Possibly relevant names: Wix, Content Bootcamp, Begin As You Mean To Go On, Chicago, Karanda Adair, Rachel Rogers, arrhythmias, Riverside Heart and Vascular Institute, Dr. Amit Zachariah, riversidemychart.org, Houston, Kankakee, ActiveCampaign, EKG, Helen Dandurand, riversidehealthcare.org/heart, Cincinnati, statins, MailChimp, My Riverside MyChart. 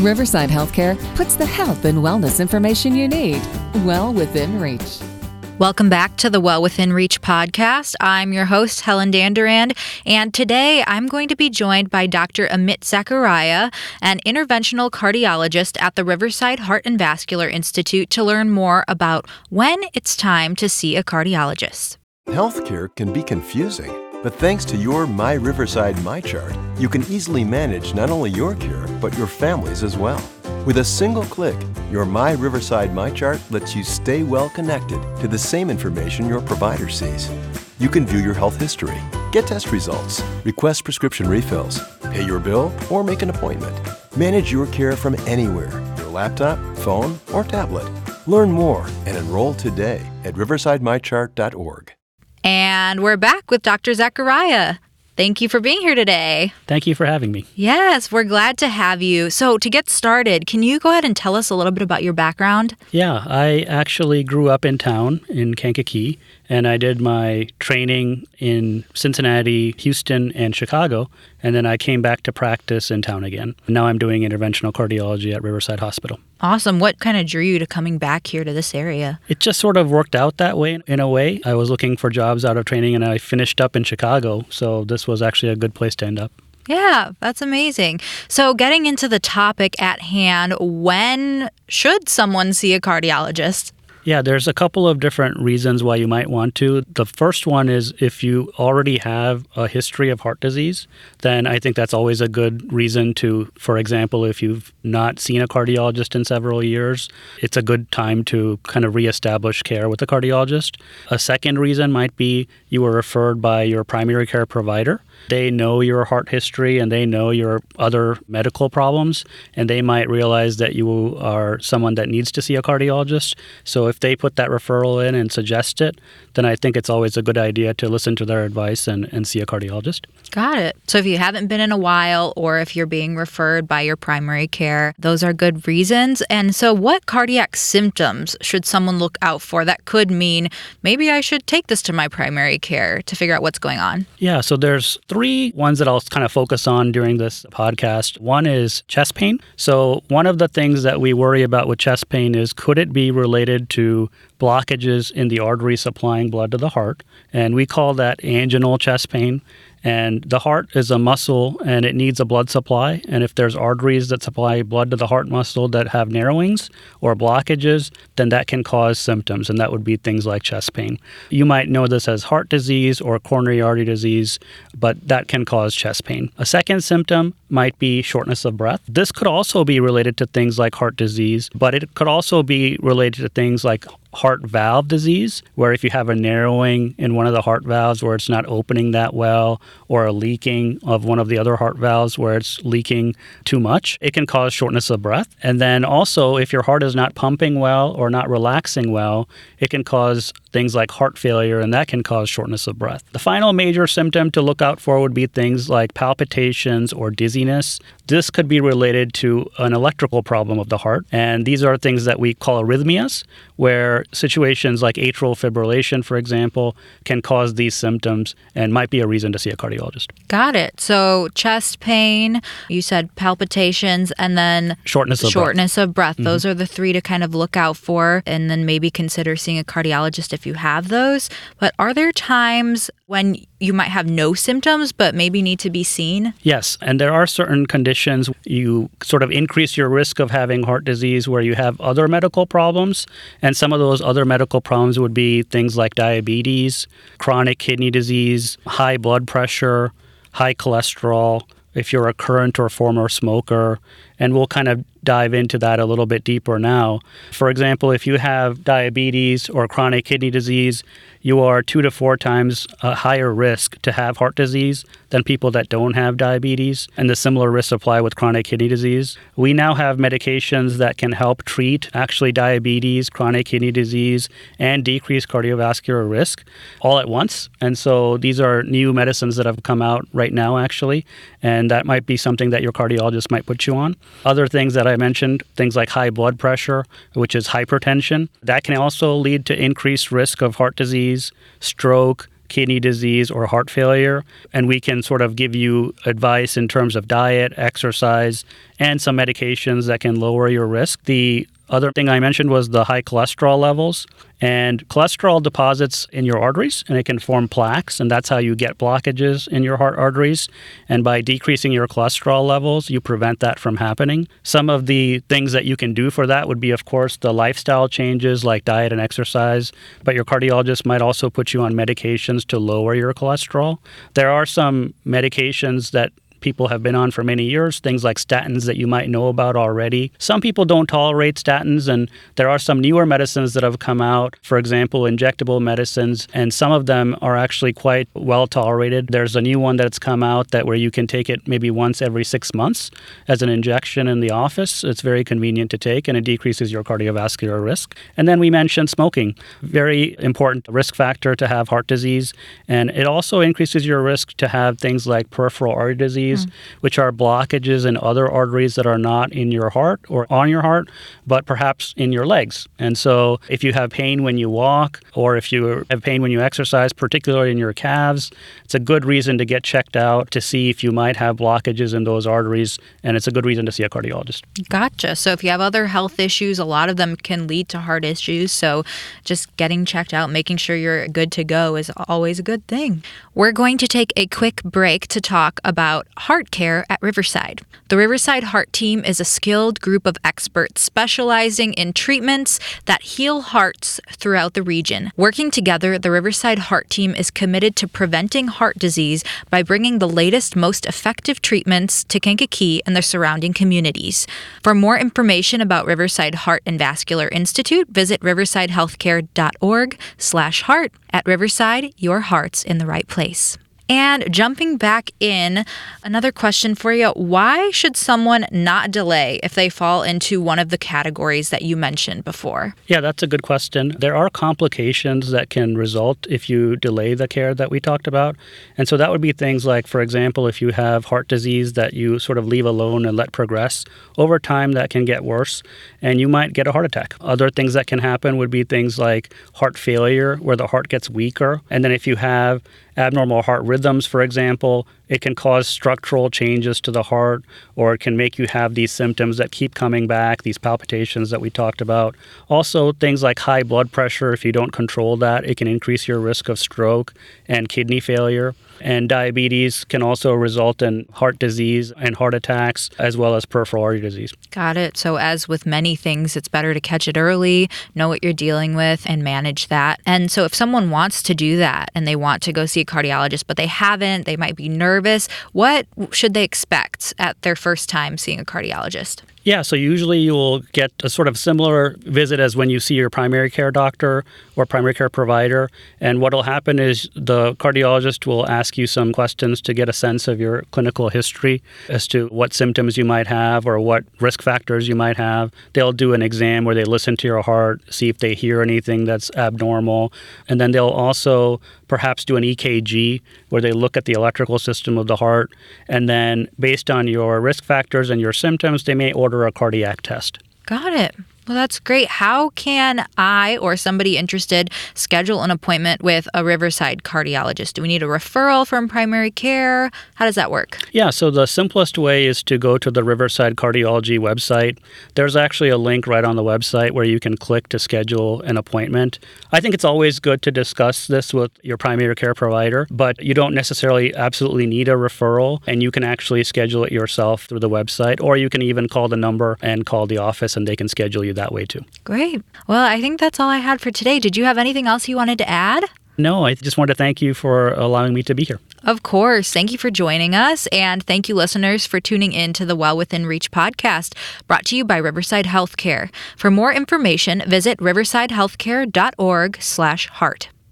Riverside Healthcare puts the health and wellness information you need well within reach. Welcome back to the Well Within Reach podcast. I'm your host, Helen Dandurand, and today I'm going to be joined by Dr. Amit Zachariah, an interventional cardiologist at the Riverside Heart and Vascular Institute, to learn more about when it's time to see a cardiologist. Healthcare can be confusing, but thanks to your My Riverside MyChart, you can easily manage not only your care, but your family's as well. With a single click, your My Riverside MyChart lets you stay well connected to the same information your provider sees. You can view your health history, get test results, request prescription refills, pay your bill, or make an appointment. Manage your care from anywhere, your laptop, phone, or tablet. Learn more and enroll today at riversidemychart.org. And we're back with Dr. Zachariah. Thank you for being here today. Thank you for having me. Yes, we're glad to have you. So to get started, can you go ahead and tell us a little bit about your background? Yeah, I actually grew up in town in Kankakee, and I did my training in Cincinnati, Houston, and Chicago, and then I came back to practice in town again. Now I'm doing interventional cardiology at Riverside Hospital. Awesome. What kind of drew you to coming back here to this area? It just sort of worked out that way in a way. I was looking for jobs out of training and I finished up in Chicago, so this was actually a good place to end up. Yeah, that's amazing. So getting into the topic at hand, when should someone see a cardiologist? Yeah, there's a couple of different reasons why you might want to. The first one is if you already have a history of heart disease, then I think that's always a good reason to, for example, if you've not seen a cardiologist in several years, it's a good time to kind of reestablish care with a cardiologist. A second reason might be you were referred by your primary care provider. They know your heart history and they know your other medical problems, and they might realize that you are someone that needs to see a cardiologist. So if they put that referral in and suggest it, then I think it's always a good idea to listen to their advice and see a cardiologist. Got it. So if you haven't been in a while or if you're being referred by your primary care, those are good reasons. And so what cardiac symptoms should someone look out for? That could mean maybe I should take this to my primary care to figure out what's going on. Yeah, so there's three ones that I'll kind of focus on during this podcast. One is chest pain. So one of the things that we worry about with chest pain is, could it be related to blockages in the artery supplying blood to the heart? And we call that anginal chest pain. And the heart is a muscle and it needs a blood supply. And if there's arteries that supply blood to the heart muscle that have narrowings or blockages, then that can cause symptoms. And that would be things like chest pain. You might know this as heart disease or coronary artery disease, but that can cause chest pain. A second symptom might be shortness of breath. This could also be related to things like heart disease, but it could also be related to things like heart valve disease, where if you have a narrowing in one of the heart valves where it's not opening that well, or a leaking of one of the other heart valves where it's leaking too much, it can cause shortness of breath. And then also, if your heart is not pumping well or not relaxing well, it can cause things like heart failure, and that can cause shortness of breath. The final major symptom to look out for would be things like palpitations or dizziness. This could be related to an electrical problem of the heart, and these are things that we call arrhythmias, where situations like atrial fibrillation, for example, can cause these symptoms and might be a reason to see a cardiologist. Got it. So chest pain, you said palpitations, and then shortness of breath. Mm-hmm. Those are the three to kind of look out for, and then maybe consider seeing a cardiologist if you have those. But are there times when you might have no symptoms but maybe need to be seen? Yes, and there are certain conditions you sort of increase your risk of having heart disease where you have other medical problems, and some of those other medical problems would be things like diabetes, chronic kidney disease, high blood pressure, high cholesterol, if you're a current or former smoker, and we'll kind of dive into that a little bit deeper now. For example, if you have diabetes or chronic kidney disease, you are 2 to 4 times a higher risk to have heart disease than people that don't have diabetes, and the similar risks apply with chronic kidney disease. We now have medications that can help treat actually diabetes, chronic kidney disease, and decrease cardiovascular risk all at once. And so these are new medicines that have come out right now, actually, and that might be something that your cardiologist might put you on. Other things that I mentioned, things like high blood pressure, which is hypertension, that can also lead to increased risk of heart disease, stroke, kidney disease or heart failure, and we can sort of give you advice in terms of diet, exercise, and some medications that can lower your risk. The other thing I mentioned was the high cholesterol levels, and cholesterol deposits in your arteries, and it can form plaques, and that's how you get blockages in your heart arteries. And by decreasing your cholesterol levels, you prevent that from happening. Some of the things that you can do for that would be, of course, the lifestyle changes like diet and exercise, but your cardiologist might also put you on medications to lower your cholesterol. There are some medications that people have been on for many years, things like statins that you might know about already. Some people don't tolerate statins, and there are some newer medicines that have come out, for example, injectable medicines, and some of them are actually quite well tolerated. There's a new one that's come out that where you can take it maybe once every 6 months as an injection in the office. It's very convenient to take, and it decreases your cardiovascular risk. And then we mentioned smoking, very important risk factor to have heart disease, and it also increases your risk to have things like peripheral artery disease, which are blockages in other arteries that are not in your heart or on your heart, but perhaps in your legs. And so if you have pain when you walk, or if you have pain when you exercise, particularly in your calves, it's a good reason to get checked out to see if you might have blockages in those arteries, and it's a good reason to see a cardiologist. Gotcha. So if you have other health issues, a lot of them can lead to heart issues. So just getting checked out, making sure you're good to go is always a good thing. We're going to take a quick break to talk about heart care at Riverside. The Riverside Heart Team is a skilled group of experts specializing in treatments that heal hearts throughout the region. Working together, the Riverside Heart Team is committed to preventing heart disease by bringing the latest, most effective treatments to Kankakee and the surrounding communities. For more information about Riverside Heart and Vascular Institute, visit riversidehealthcare.org/heart. At Riverside, your heart's in the right place. And jumping back in, another question for you. Why should someone not delay if they fall into one of the categories that you mentioned before? Yeah, that's a good question. There are complications that can result if you delay the care that we talked about. And so that would be things like, for example, if you have heart disease that you sort of leave alone and let progress, over time that can get worse and you might get a heart attack. Other things that can happen would be things like heart failure, where the heart gets weaker. And then if you have abnormal heart rhythms, for example, it can cause structural changes to the heart, or it can make you have these symptoms that keep coming back, these palpitations that we talked about. Also, things like high blood pressure, if you don't control that, it can increase your risk of stroke and kidney failure. And diabetes can also result in heart disease and heart attacks, as well as peripheral artery disease. Got it. So as with many things, it's better to catch it early, know what you're dealing with, and manage that. And so if someone wants to do that and they want to go see a cardiologist, but they haven't, they might be nervous. What should they expect at their first time seeing a cardiologist? Yeah, so usually you'll get a sort of similar visit as when you see your primary care doctor or primary care provider. And what will happen is the cardiologist will ask you some questions to get a sense of your clinical history as to what symptoms you might have or what risk factors you might have. They'll do an exam where they listen to your heart, see if they hear anything that's abnormal. And then they'll also perhaps do an EKG where they look at the electrical system of the heart. And then based on your risk factors and your symptoms, they may order a cardiac test. Got it. Well, that's great. How can I or somebody interested schedule an appointment with a Riverside cardiologist? Do we need a referral from primary care? How does that work? Yeah, so the simplest way is to go to the Riverside Cardiology website. There's actually a link right on the website where you can click to schedule an appointment. I think it's always good to discuss this with your primary care provider, but you don't necessarily absolutely need a referral, and you can actually schedule it yourself through the website, or you can even call the number and call the office and they can schedule you that way too. Great. Well, I think that's all I had for today. Did you have anything else you wanted to add? No, I just wanted to thank you for allowing me to be here. Of course. Thank you for joining us. And thank you, listeners, for tuning in to the Well Within Reach podcast, brought to you by Riverside Healthcare. For more information, visit riversidehealthcare.org/heart.